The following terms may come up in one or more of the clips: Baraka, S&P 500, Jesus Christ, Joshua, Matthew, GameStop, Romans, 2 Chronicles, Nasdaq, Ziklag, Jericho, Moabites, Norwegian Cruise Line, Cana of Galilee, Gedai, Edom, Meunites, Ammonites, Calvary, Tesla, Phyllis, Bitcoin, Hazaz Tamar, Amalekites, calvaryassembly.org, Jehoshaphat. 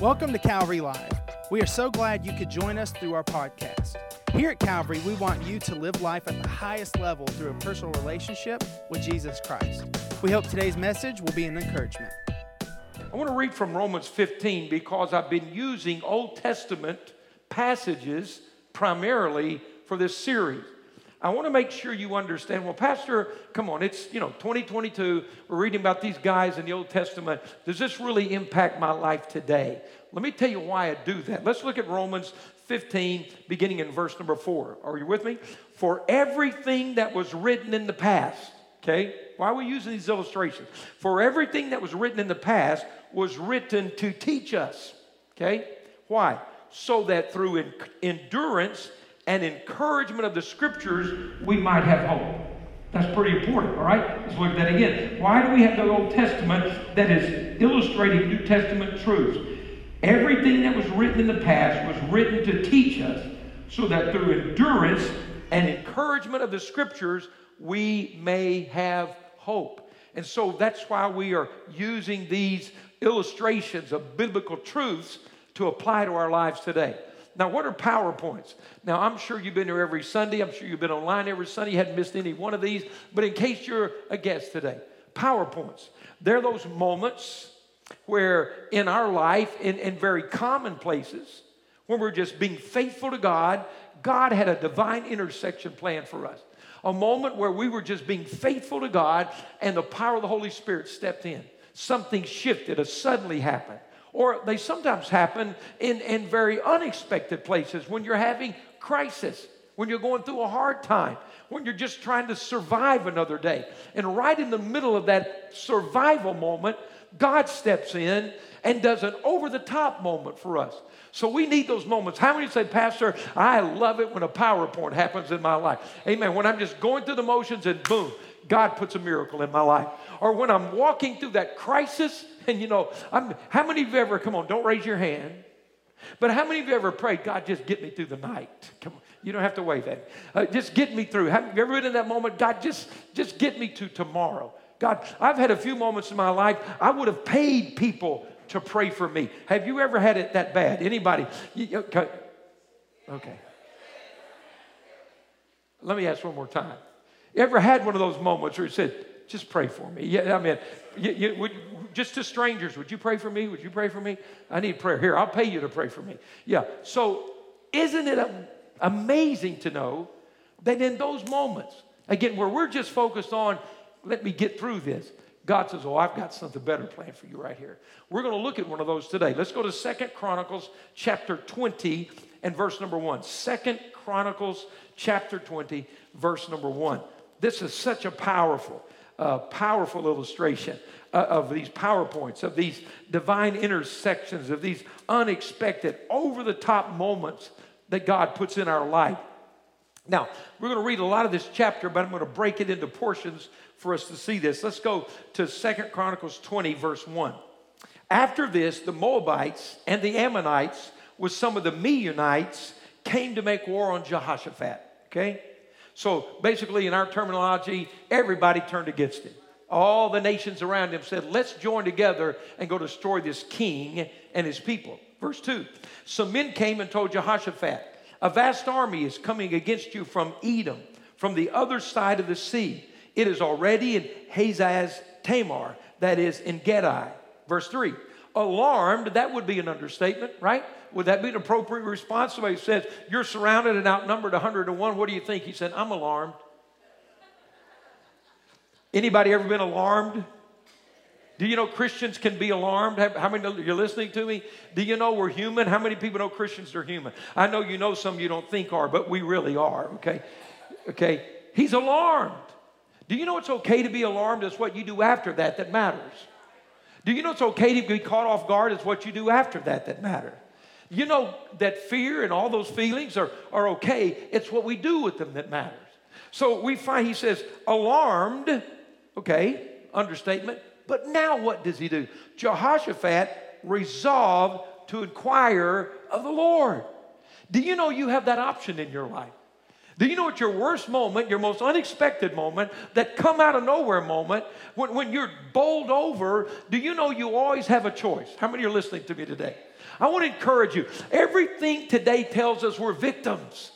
Welcome to Calvary Live. We are so glad you could join us through our podcast. Here at Calvary, we want you to live life at the highest level through a personal relationship with Jesus Christ. We hope today's message will be an encouragement. I want to read from Romans 15 because I've been using Old Testament passages primarily for this series. I want to make sure you understand, well, Pastor, come on, it's, 2022, we're reading about these guys in the Old Testament. Does this really impact my life today? Let me tell you why I do that. Let's look at Romans 15, beginning in verse number 4. Are you with me? For everything that was written in the past, okay? Why are we using these illustrations? For everything that was written in the past was written to teach us, okay? Why? So that through endurance and encouragement of the Scriptures, we might have hope. That's pretty important, all right? Let's look at that again. Why do we have the Old Testament that is illustrating New Testament truths? Everything that was written in the past was written to teach us, so that through endurance and encouragement of the Scriptures, we may have hope. And so that's why we are using these illustrations of biblical truths to apply to our lives today. Now, what are PowerPoints? Now, I'm sure you've been here every Sunday. I'm sure you've been online every Sunday. You hadn't missed any one of these. But in case you're a guest today, PowerPoints, they're those moments where in our life, in very common places, when we're just being faithful to God, God had a divine intersection plan for us. A moment where we were just being faithful to God and the power of the Holy Spirit stepped in. Something shifted, a suddenly happened. Or they sometimes happen in very unexpected places when you're having crisis, when you're going through a hard time, when you're just trying to survive another day. And right in the middle of that survival moment, God steps in and does an over-the-top moment for us. So we need those moments. How many say, Pastor, I love it when a PowerPoint happens in my life? Amen. When I'm just going through the motions and boom, God puts a miracle in my life. Or when I'm walking through that crisis and, how many of you ever, come on, don't raise your hand, but how many of you ever prayed, God, just get me through the night? Come on. You don't have to wave at me. Just get me through. Have you ever been in that moment? God, just get me to tomorrow. God, I've had a few moments in my life, I would have paid people to pray for me. Have you ever had it that bad? Anybody? Okay. Let me ask one more time. You ever had one of those moments where you said, just pray for me? Yeah, I mean, just to strangers, would you pray for me? Would you pray for me? I need prayer. Here, I'll pay you to pray for me. Yeah. So isn't it amazing to know that in those moments, again, where we're just focused on, let me get through this, God says, oh, I've got something better planned for you right here. We're going to look at one of those today. Let's go to 2 Chronicles chapter 20 and verse number 1. 2 Chronicles chapter 20, verse number 1. This is such a powerful illustration of these PowerPoints, of these divine intersections, of these unexpected, over-the-top moments that God puts in our life. Now, we're going to read a lot of this chapter, but I'm going to break it into portions for us to see this. Let's go to 2 Chronicles 20, verse 1. After this, the Moabites and the Ammonites, with some of the Meunites, came to make war on Jehoshaphat, okay? So basically, in our terminology, everybody turned against him. All the nations around him said, let's join together and go destroy this king and his people. Verse 2, some men came and told Jehoshaphat, a vast army is coming against you from Edom, from the other side of the sea. It is already in Hazaz Tamar, that is in Gedai. Verse 3, alarmed, that would be an understatement, right? Would that be an appropriate response? Somebody says, you're surrounded and outnumbered 101. What do you think? He said, I'm alarmed. Anybody ever been alarmed? Do you know Christians can be alarmed? How many you're listening to me? Do you know we're human? How many people know Christians are human? I know you know some you don't think are, but we really are, okay? Okay, he's alarmed. Do you know it's okay to be alarmed? It's what you do after that that matters. Do you know it's okay to be caught off guard? It's what you do after that that matters. You know that fear and all those feelings are okay. It's what we do with them that matters. So we find he says, alarmed, okay, understatement. But now what does he do? Jehoshaphat resolved to inquire of the Lord. Do you know you have that option in your life? Do you know at your worst moment, your most unexpected moment, that come out of nowhere moment, when you're bowled over, do you know you always have a choice? How many are listening to me today? I want to encourage you. Everything today tells us we're victims.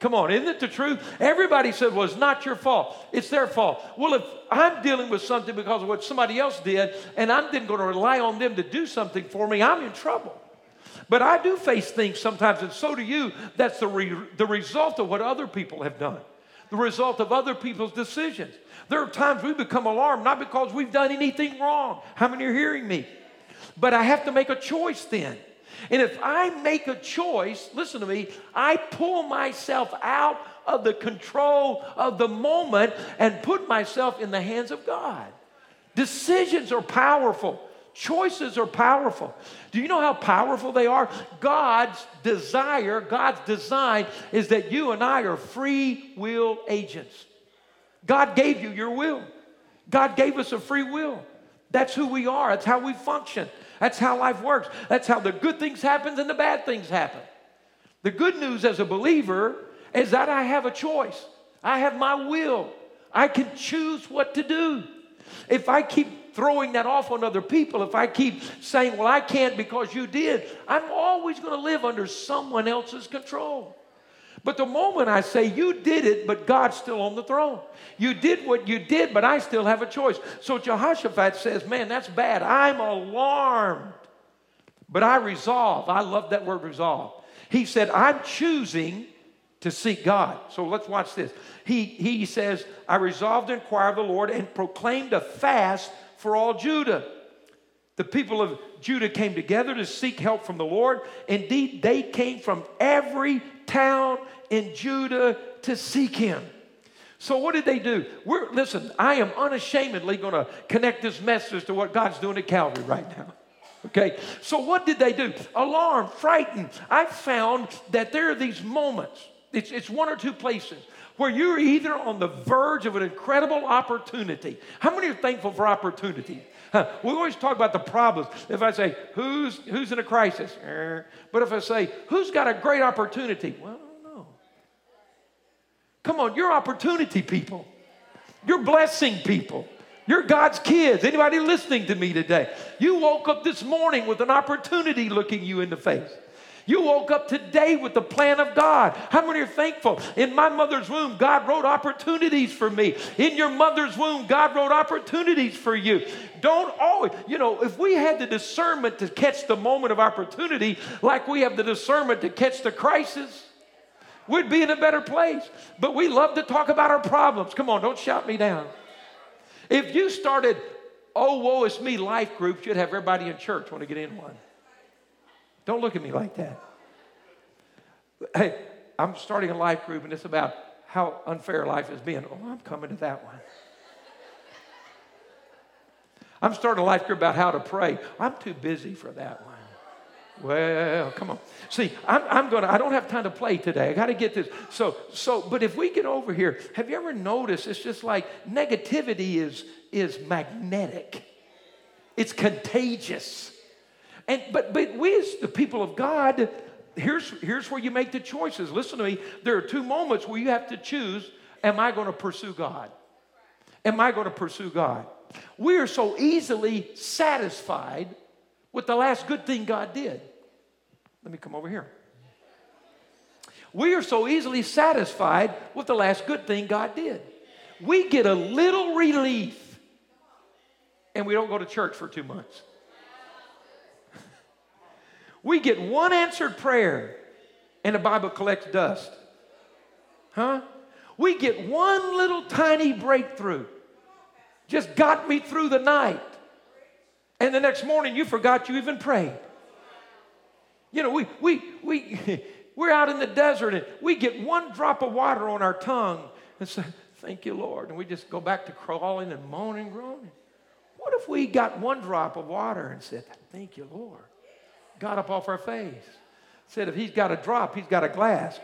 Come on, isn't it the truth? Everybody said, well, it's not your fault. It's their fault. Well, if I'm dealing with something because of what somebody else did, and I'm then going to rely on them to do something for me, I'm in trouble. But I do face things sometimes, and so do you. That's the result of what other people have done, the result of other people's decisions. There are times we become alarmed, not because we've done anything wrong. How many are hearing me? But I have to make a choice then. And if I make a choice, listen to me, I pull myself out of the control of the moment and put myself in the hands of God. Decisions are powerful. Choices are powerful. Do you know how powerful they are? God's desire, God's design is that you and I are free will agents. God gave you your will. God gave us a free will. That's who we are. That's how we function. That's how life works. That's how the good things happen and the bad things happen. The good news as a believer is that I have a choice. I have my will. I can choose what to do. If I keep throwing that off on other people, if I keep saying, well, I can't because you did, I'm always going to live under someone else's control. But the moment I say, you did it, but God's still on the throne. You did what you did, but I still have a choice. So Jehoshaphat says, man, that's bad. I'm alarmed. But I resolve. I love that word resolve. He said, I'm choosing to seek God. So let's watch this. He says, I resolved to inquire of the Lord and proclaimed a fast for all Judah. The people of Judah came together to seek help from the Lord. Indeed, they came from every town in Judah to seek him. So what did they do? Listen, I am unashamedly going to connect this message to what God's doing at Calvary right now. Okay, so what did they do? Alarmed, frightened. I found that there are these moments. It's one or two places where you're either on the verge of an incredible opportunity. How many are thankful for opportunity? Huh. We always talk about the problems. If I say, who's in a crisis? But if I say, who's got a great opportunity? Well, I don't know. Come on, you're opportunity people. You're blessing people. You're God's kids. Anybody listening to me today? You woke up this morning with an opportunity looking you in the face. You woke up today with the plan of God. How many are thankful? In my mother's womb, God wrote opportunities for me. In your mother's womb, God wrote opportunities for you. Don't always, if we had the discernment to catch the moment of opportunity like we have the discernment to catch the crisis, we'd be in a better place. But we love to talk about our problems. Come on, don't shout me down. If you started, oh, woe is me life groups, you'd have everybody in church want to get in one. Don't look at me like that. Hey, I'm starting a life group, and it's about how unfair life is being. Oh, I'm coming to that one. I'm starting a life group about how to pray. I'm too busy for that one. Well, come on. See, I don't have time to play today. I got to get this. So, but if we get over here, have you ever noticed it's just like negativity is magnetic. It's contagious. But we as the people of God, here's where you make the choices. Listen to me. There are two moments where you have to choose, am I going to pursue God? Am I going to pursue God? We are so easily satisfied with the last good thing God did. Let me come over here. We are so easily satisfied with the last good thing God did. We get a little relief, and we don't go to church for 2 months. We get one answered prayer, and the Bible collects dust. Huh? We get one little tiny breakthrough. Just got me through the night. And the next morning, you forgot you even prayed. We're out in the desert, and we get one drop of water on our tongue and say, thank you, Lord. And we just go back to crawling and moaning and groaning. What if we got one drop of water and said, thank you, Lord? Got up off our face. Said if he's got a drop, he's got a glass.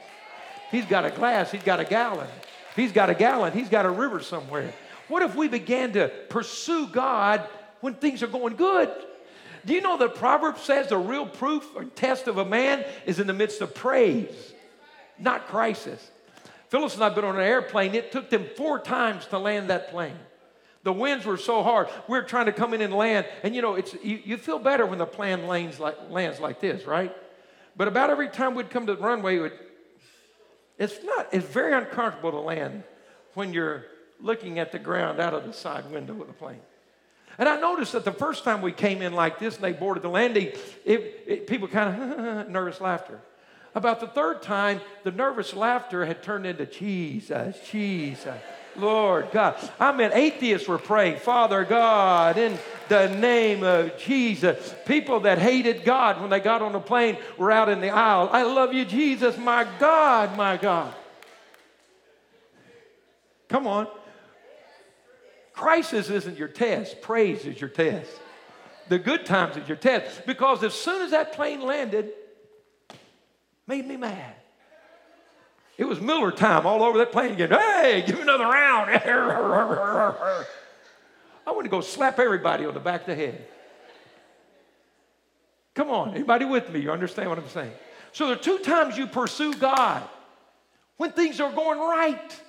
He's got a glass, he's got a gallon. If he's got a gallon, he's got a river somewhere. What if we began to pursue God when things are going good? Do you know that Proverbs says the real proof or test of a man is in the midst of praise, not crisis? Phyllis and I have been on an airplane. It took them 4 times to land that plane. The winds were so hard. We're trying to come in and land. And, you know, it's you feel better when the plane lands like this, right? But about every time we'd come to the runway, it's very uncomfortable to land when you're looking at the ground out of the side window of the plane. And I noticed that the first time we came in like this and they boarded the landing, people kind of nervous laughter. About the third time, the nervous laughter had turned into Jesus, Jesus, Lord God. I mean, atheists were praying, Father God, in the name of Jesus. People that hated God when they got on the plane were out in the aisle. I love you, Jesus, my God, my God. Come on. Crisis isn't your test. Praise is your test. The good times is your test. Because as soon as that plane landed, made me mad. It was Miller time all over that plane again. Hey, give me another round. I want to go slap everybody on the back of the head. Come on, anybody with me? You understand what I'm saying? So there are two times you pursue God. When things are going right.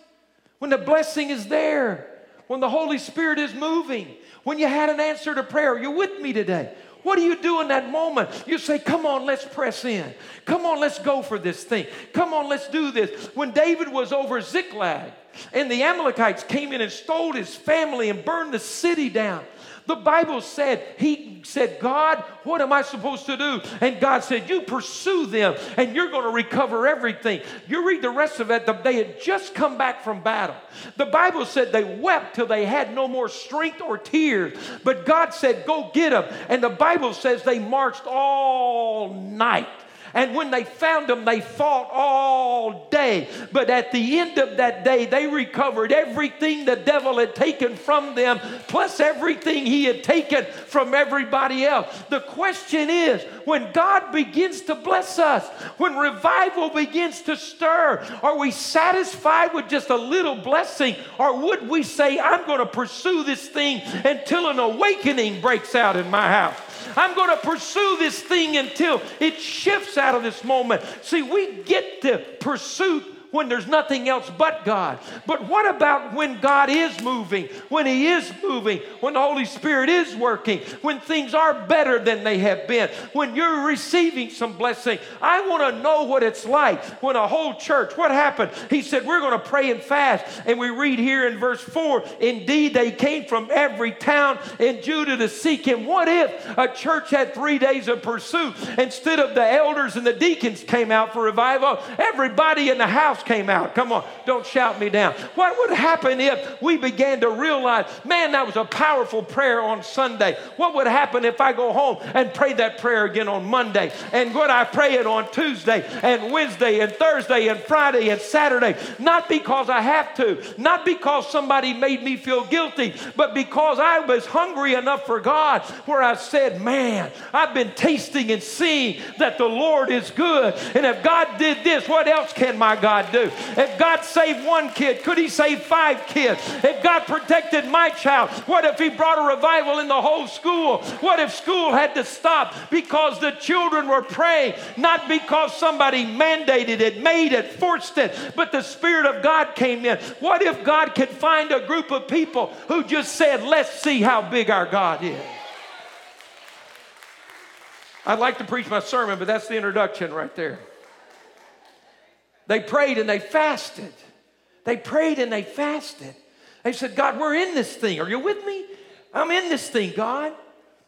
When the blessing is there. When the Holy Spirit is moving, when you had an answer to prayer, you're with me today. What do you do in that moment? You say, come on, let's press in. Come on, let's go for this thing. Come on, let's do this. When David was over Ziklag and the Amalekites came in and stole his family and burned the city down, the Bible said, he said, God, what am I supposed to do? And God said, you pursue them and you're going to recover everything. You read the rest of it. They had just come back from battle. The Bible said they wept till they had no more strength or tears. But God said, go get them. And the Bible says they marched all night. And when they found them, they fought all day. But at the end of that day, they recovered everything the devil had taken from them, plus everything he had taken from everybody else. The question is, when God begins to bless us, when revival begins to stir, are we satisfied with just a little blessing? Or would we say, I'm going to pursue this thing until an awakening breaks out in my house? I'm going to pursue this thing until it shifts out of this moment. See, we get to pursuit when there's nothing else but God. But what about when God is moving, when He is moving, when the Holy Spirit is working, when things are better than they have been, when you're receiving some blessing? I want to know what it's like when a whole church, what happened? He said, we're going to pray and fast. And we read here in verse 4, indeed, they came from every town in Judah to seek Him. What if a church had 3 days of pursuit? Instead of the elders and the deacons came out for revival, everybody in the house came out. Come on, don't shout me down. What would happen if we began to realize, man, that was a powerful prayer on Sunday. What would happen if I go home and pray that prayer again on Monday? And would I pray it on Tuesday and Wednesday and Thursday and Friday and Saturday? Not because I have to, not because somebody made me feel guilty, but because I was hungry enough for God where I said, man, I've been tasting and seeing that the Lord is good. And if God did this, what else can my God do? If God saved one kid, could He save 5 kids? If God protected my child, what if He brought a revival in the whole school? What if school had to stop because the children were praying, not because somebody mandated it, made it, forced it, but the Spirit of God came in? What if God could find a group of people who just said, let's see how big our God is? I'd like to preach my sermon, but that's the introduction right there. They prayed and they fasted. They prayed and they fasted. They said, God, we're in this thing. Are you with me? I'm in this thing, God.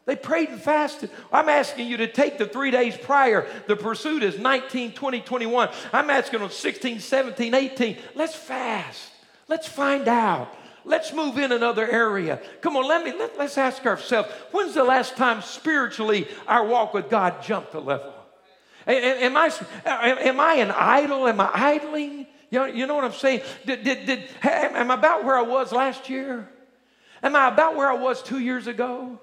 They prayed and fasted. I'm asking you to take the 3 days prior. The pursuit is 19, 20, 21. I'm asking on 16, 17, 18. Let's fast. Let's find out. Let's move in another area. Come on, let's ask ourselves, when's the last time spiritually our walk with God jumped a level? Am I an idol? Am I idling? You know what I'm saying? Am I about where I was last year? Am I about where I was 2 years ago?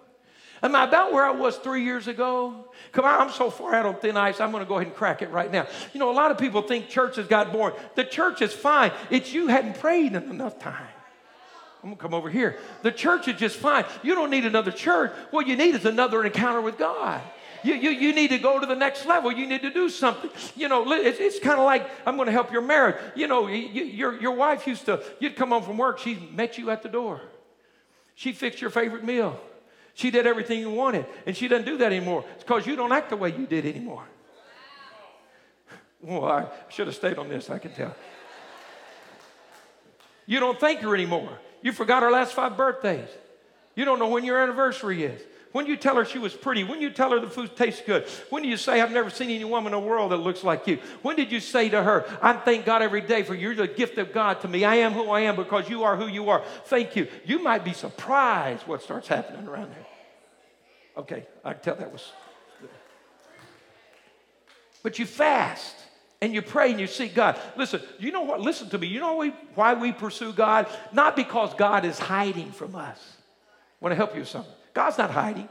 Am I about where I was 3 years ago? Come on, I'm so far out on thin ice, I'm going to go ahead and crack it right now. You know, a lot of people think church has got boring. The church is fine. It's you hadn't prayed in enough time. I'm going to come over here. The church is just fine. You don't need another church. What you need is another encounter with God. You need to go to the next level. You need to do something. You know, it's kind of like, I'm going to help your marriage. You know, your wife you'd come home from work. She met you at the door. She fixed your favorite meal. She did everything you wanted, and she doesn't do that anymore. It's because you don't act the way you did anymore. Well, I should have stayed on this, I can tell. You don't thank her anymore. You forgot her last 5 birthdays. You don't know when your anniversary is. When you tell her she was pretty, when you tell her the food tastes good, when do you say, I've never seen any woman in the world that looks like you? When did you say to her, I thank God every day for you're the gift of God to me. I am who I am because you are who you are. Thank you. You might be surprised what starts happening around there. Okay, I can tell that was... But you fast. And you pray and you seek God. Listen, you know what? Listen to me. You know why we pursue God? Not because God is hiding from us. I want to help you with something. God's not hiding.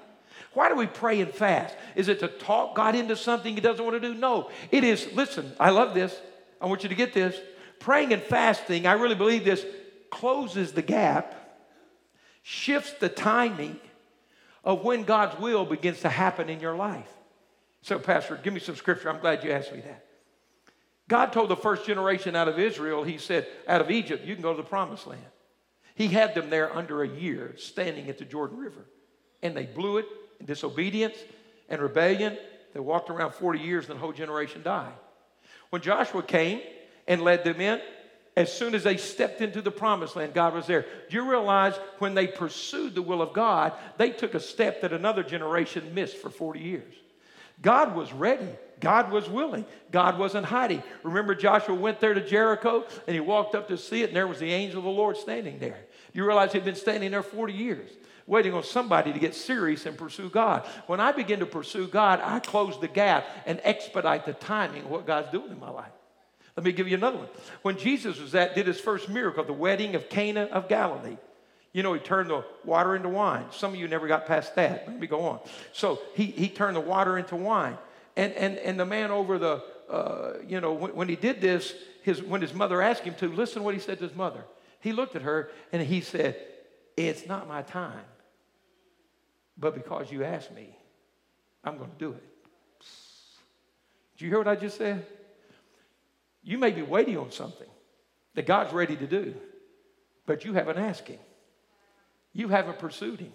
Why do we pray and fast? Is it to talk God into something He doesn't want to do? No. It is, listen, I love this. I want you to get this. Praying and fasting, I really believe this, closes the gap, shifts the timing of when God's will begins to happen in your life. So, Pastor, give me some scripture. I'm glad you asked me that. God told the first generation out of Israel, He said, out of Egypt, you can go to the promised land. He had them there under a year, standing at the Jordan River. And they blew it in disobedience and rebellion. They walked around 40 years and the whole generation died. When Joshua came and led them in, as soon as they stepped into the promised land, God was there. Do you realize when they pursued the will of God, they took a step that another generation missed for 40 years? God was ready. God was willing. God wasn't hiding. Remember, Joshua went there to Jericho, and he walked up to see it, and there was the angel of the Lord standing there. You realize he'd been standing there 40 years, waiting on somebody to get serious and pursue God. When I begin to pursue God, I close the gap and expedite the timing of what God's doing in my life. Let me give you another one. When Jesus did his first miracle at the wedding of Cana of Galilee, you know, he turned the water into wine. Some of you never got past that. Let me go on. So he turned the water into wine. And the man over the, when he did this, when his mother asked him to, listen what he said to his mother. He looked at her and he said, it's not my time. But because you asked me, I'm going to do it. Do you hear what I just said? You may be waiting on something that God's ready to do, but you haven't asked him. You haven't pursued him.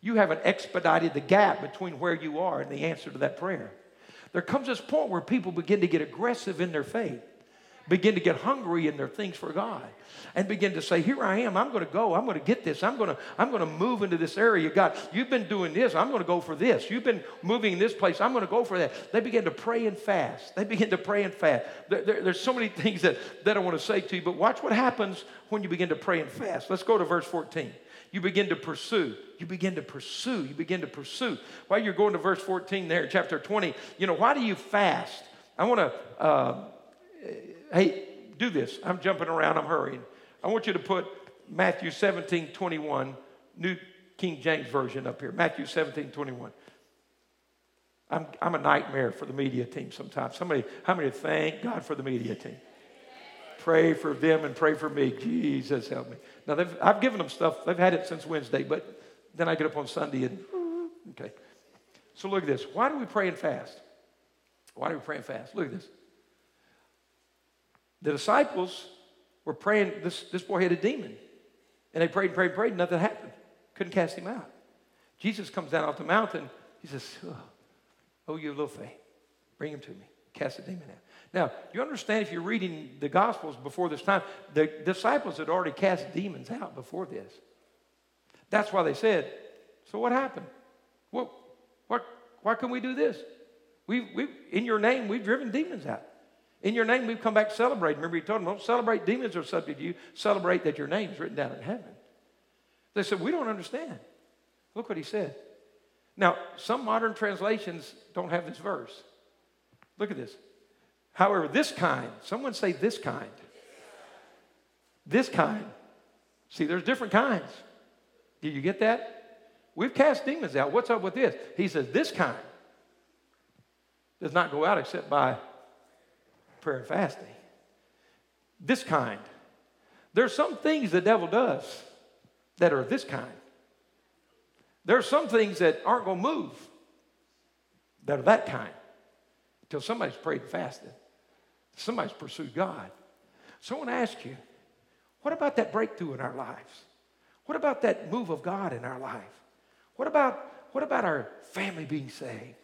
You haven't expedited the gap between where you are and the answer to that prayer. There comes this point where people begin to get aggressive in their faith, begin to get hungry in their things for God, and begin to say, here I am, I'm going to go, I'm going to get this, I'm going to move into this area. God, you've been doing this, I'm going to go for this. You've been moving in this place, I'm going to go for that. They begin to pray and fast. There's so many things that I want to say to you, but watch what happens when you begin to pray and fast. Let's go to verse 14. You begin to pursue. While you're going to verse 14 there, chapter 20, why do you fast? I want to, hey, do this. I'm jumping around. I'm hurrying. I want you to put Matthew 17:21, New King James Version up here. Matthew 17:21. I'm a nightmare for the media team sometimes. How many thank God for the media team? Pray for them and pray for me. Jesus, help me. Now, I've given them stuff. They've had it since Wednesday, but then I get up on Sunday and, okay. So look at this. Why do we pray and fast? Look at this. The disciples were praying. This boy had a demon, and they prayed, and nothing happened. Couldn't cast him out. Jesus comes down off the mountain. He says, oh, you little faith. Bring him to me. Cast the demon out. Now, you understand if you're reading the Gospels before this time, the disciples had already cast demons out before this. That's why they said, so what happened? Why can we do this? In your name, we've driven demons out. In your name, we've come back to celebrate. Remember, he told them, don't celebrate demons are subject to you. Celebrate that your name is written down in heaven. They said, we don't understand. Look what he said. Now, some modern translations don't have this verse. Look at this. However, this kind, someone say this kind. This kind. See, there's different kinds. Did you get that? We've cast demons out. What's up with this? He says, this kind does not go out except by prayer and fasting. This kind. There's some things the devil does that are this kind. There's some things that aren't going to move that are that kind. Till somebody's prayed and fasted. Somebody's pursued God. So I want to ask you, what about that breakthrough in our lives? What about that move of God in our life? What about our family being saved?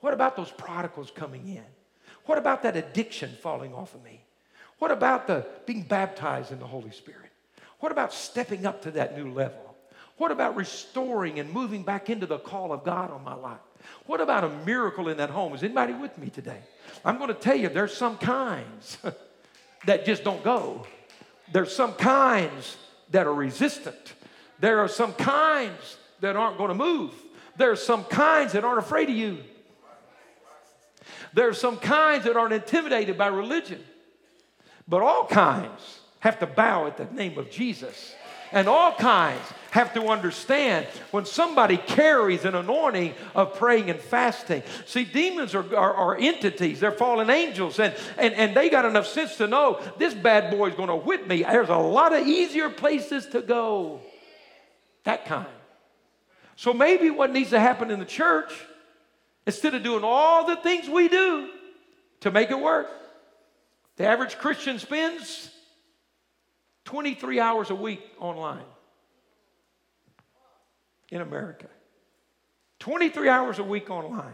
What about those prodigals coming in? What about that addiction falling off of me? What about the being baptized in the Holy Spirit? What about stepping up to that new level? What about restoring and moving back into the call of God on my life? What about a miracle in that home? Is anybody with me today? I'm going to tell you, there's some kinds that just don't go. There's some kinds that are resistant. There are some kinds that aren't going to move. There are some kinds that aren't afraid of you. There are some kinds that aren't intimidated by religion. But all kinds have to bow at the name of Jesus. And all kinds have to understand when somebody carries an anointing of praying and fasting. See, demons are entities. They're fallen angels. And they got enough sense to know this bad boy is going to whip me. There's a lot of easier places to go. That kind. So maybe what needs to happen in the church, instead of doing all the things we do to make it work, the average Christian spends 23 hours a week online in America. 23 hours a week online.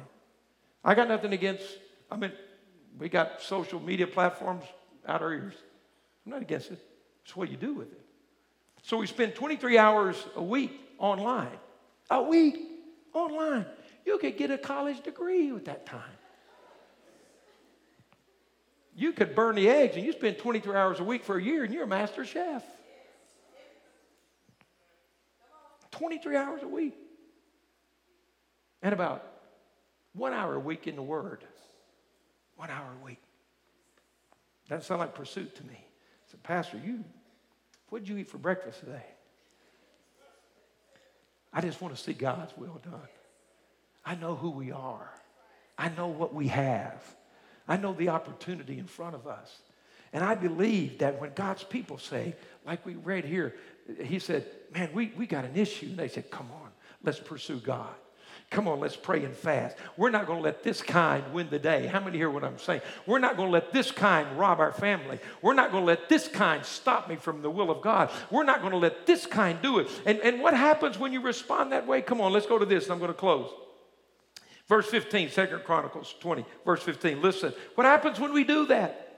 I got nothing against, I mean, we got social media platforms out our ears. I'm not against it. It's what you do with it. So we spend 23 hours a week online. A week online. You could get a college degree with that time. You could burn the eggs, and you spend 23 hours a week for a year, and you're a master chef. 23 hours a week. And about 1 hour a week in the Word. 1 hour a week. Doesn't sound like pursuit to me. I said, Pastor, what did you eat for breakfast today? I just want to see God's will done. I know who we are. I know what we have. I know the opportunity in front of us. And I believe that when God's people say, like we read here, he said, man, we got an issue. And they said, come on, let's pursue God. Come on, let's pray and fast. We're not going to let this kind win the day. How many hear what I'm saying? We're not going to let this kind rob our family. We're not going to let this kind stop me from the will of God. We're not going to let this kind do it. And what happens when you respond that way? Come on, let's go to this, and I'm going to close. Verse 15, 2 Chronicles 20, verse 15. Listen, what happens when we do that?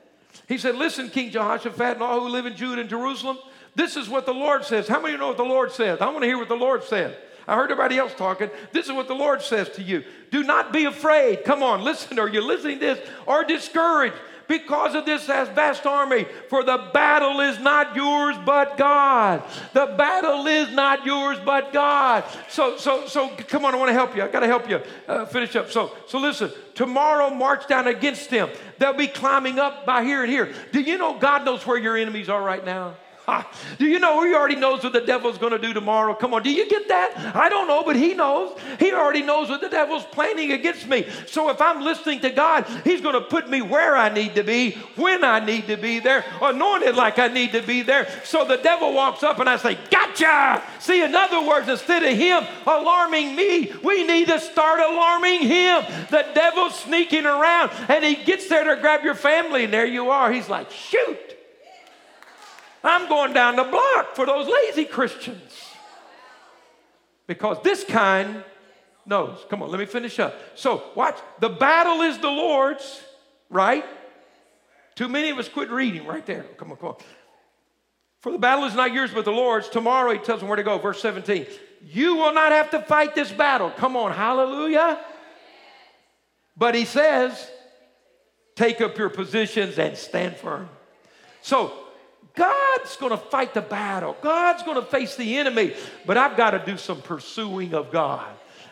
He said, listen, King Jehoshaphat and all who live in Judah and Jerusalem, this is what the Lord says. How many know what the Lord says? I want to hear what the Lord says. I heard everybody else talking. This is what the Lord says to you. Do not be afraid. Come on, listen. Are you listening to this? Or discouraged because of this vast army. For the battle is not yours but God. The battle is not yours but God. So come on, I want to help you. I got to help you finish up. So listen, tomorrow march down against them. They'll be climbing up by here and here. Do you know God knows where your enemies are right now? Do you know he already knows what the devil's going to do tomorrow? Come on, do you get that? I don't know, but he knows. He already knows what the devil's planning against me. So if I'm listening to God, he's going to put me where I need to be, when I need to be there, anointed like I need to be there. So the devil walks up and I say, gotcha! See, in other words, instead of him alarming me, we need to start alarming him. The devil's sneaking around and he gets there to grab your family and there you are. He's like, shoot! I'm going down the block for those lazy Christians. Because this kind knows. Come on, let me finish up. So, watch. The battle is the Lord's, right? Too many of us quit reading right there. Come on, come on. For the battle is not yours but the Lord's. Tomorrow he tells them where to go. Verse 17. You will not have to fight this battle. Come on, hallelujah. But he says, take up your positions and stand firm. So, God's going to fight the battle. God's going to face the enemy, but I've got to do some pursuing of God.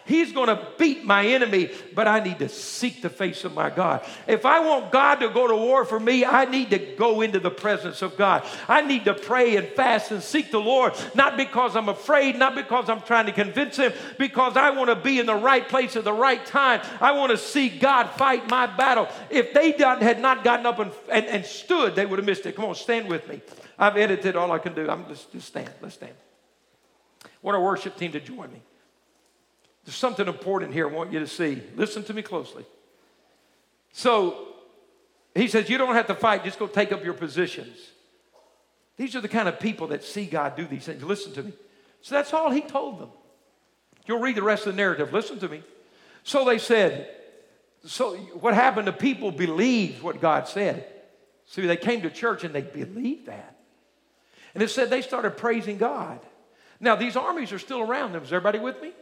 He's going to beat my enemy, but I need to seek the face of my God. If I want God to go to war for me, I need to go into the presence of God. I need to pray and fast and seek the Lord, not because I'm afraid, not because I'm trying to convince him, because I want to be in the right place at the right time. I want to see God fight my battle. If they had not gotten up and stood, they would have missed it. Come on, stand with me. I've edited all I can do. Just stand. Let's stand. I want our worship team to join me. There's something important here I want you to see. Listen to me closely. So he says, you don't have to fight. Just go take up your positions. These are the kind of people that see God do these things. Listen to me. So that's all he told them. You'll read the rest of the narrative. Listen to me. So they said, so what happened? The people believed what God said. See, they came to church and they believed that. And it said they started praising God. Now, these armies are still around them. Is everybody with me?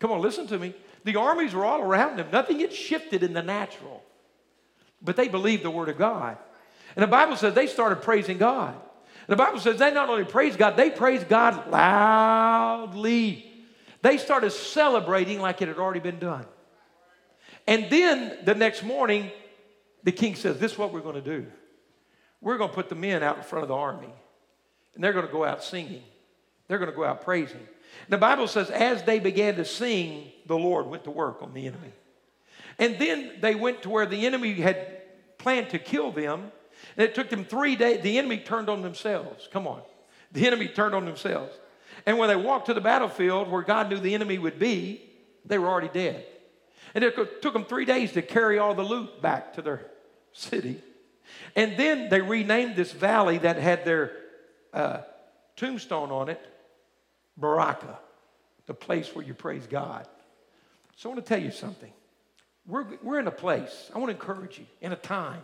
Come on, listen to me. The armies were all around them. Nothing had shifted in the natural. But they believed the Word of God. And the Bible says they started praising God. And the Bible says they not only praised God, they praised God loudly. They started celebrating like it had already been done. And then the next morning, the king says, this is what we're going to do. We're going to put the men out in front of the army. And they're going to go out singing. They're going to go out praising. And the Bible says, as they began to sing, the Lord went to work on the enemy. And then they went to where the enemy had planned to kill them. And it took them 3 days. The enemy turned on themselves. Come on. The enemy turned on themselves. And when they walked to the battlefield where God knew the enemy would be, they were already dead. And it took them 3 days to carry all the loot back to their city. And then they renamed this valley that had their tombstone on it, Baraka, the place where you praise God. So I want to tell you something. We're in a place, I want to encourage you, in a time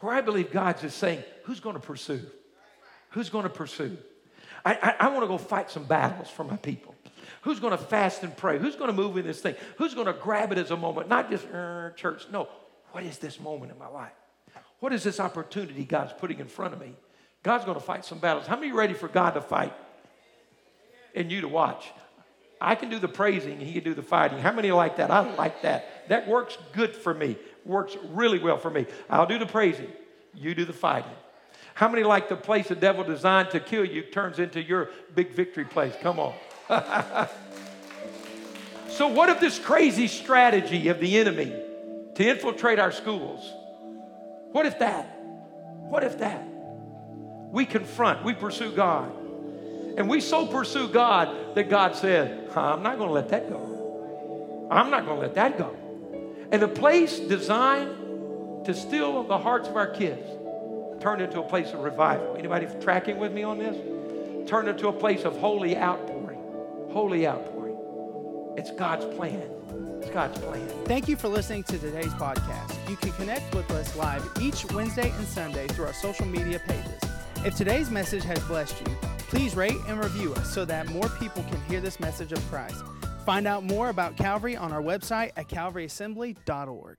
where I believe God's just saying, who's going to pursue? Who's going to pursue? I want to go fight some battles for my people. Who's going to fast and pray? Who's going to move in this thing? Who's going to grab it as a moment? Not just church. No, what is this moment in my life? What is this opportunity God's putting in front of me? God's going to fight some battles. How many are ready for God to fight and you to watch? I can do the praising and he can do the fighting. How many like that? I like that. That works good for me. Works really well for me. I'll do the praising. You do the fighting. How many like the place the devil designed to kill you turns into your big victory place? Come on. So what if this crazy strategy of the enemy to infiltrate our schools? What if that? What if that? We confront, we pursue God. And we so pursue God that God said, I'm not going to let that go. I'm not going to let that go. And a place designed to steal the hearts of our kids turned into a place of revival. Anybody tracking with me on this? Turned into a place of holy outpouring. Holy outpouring. It's God's plan. It's God's plan. Thank you for listening to today's podcast. You can connect with us live each Wednesday and Sunday through our social media pages. If today's message has blessed you, please rate and review us so that more people can hear this message of Christ. Find out more about Calvary on our website at calvaryassembly.org.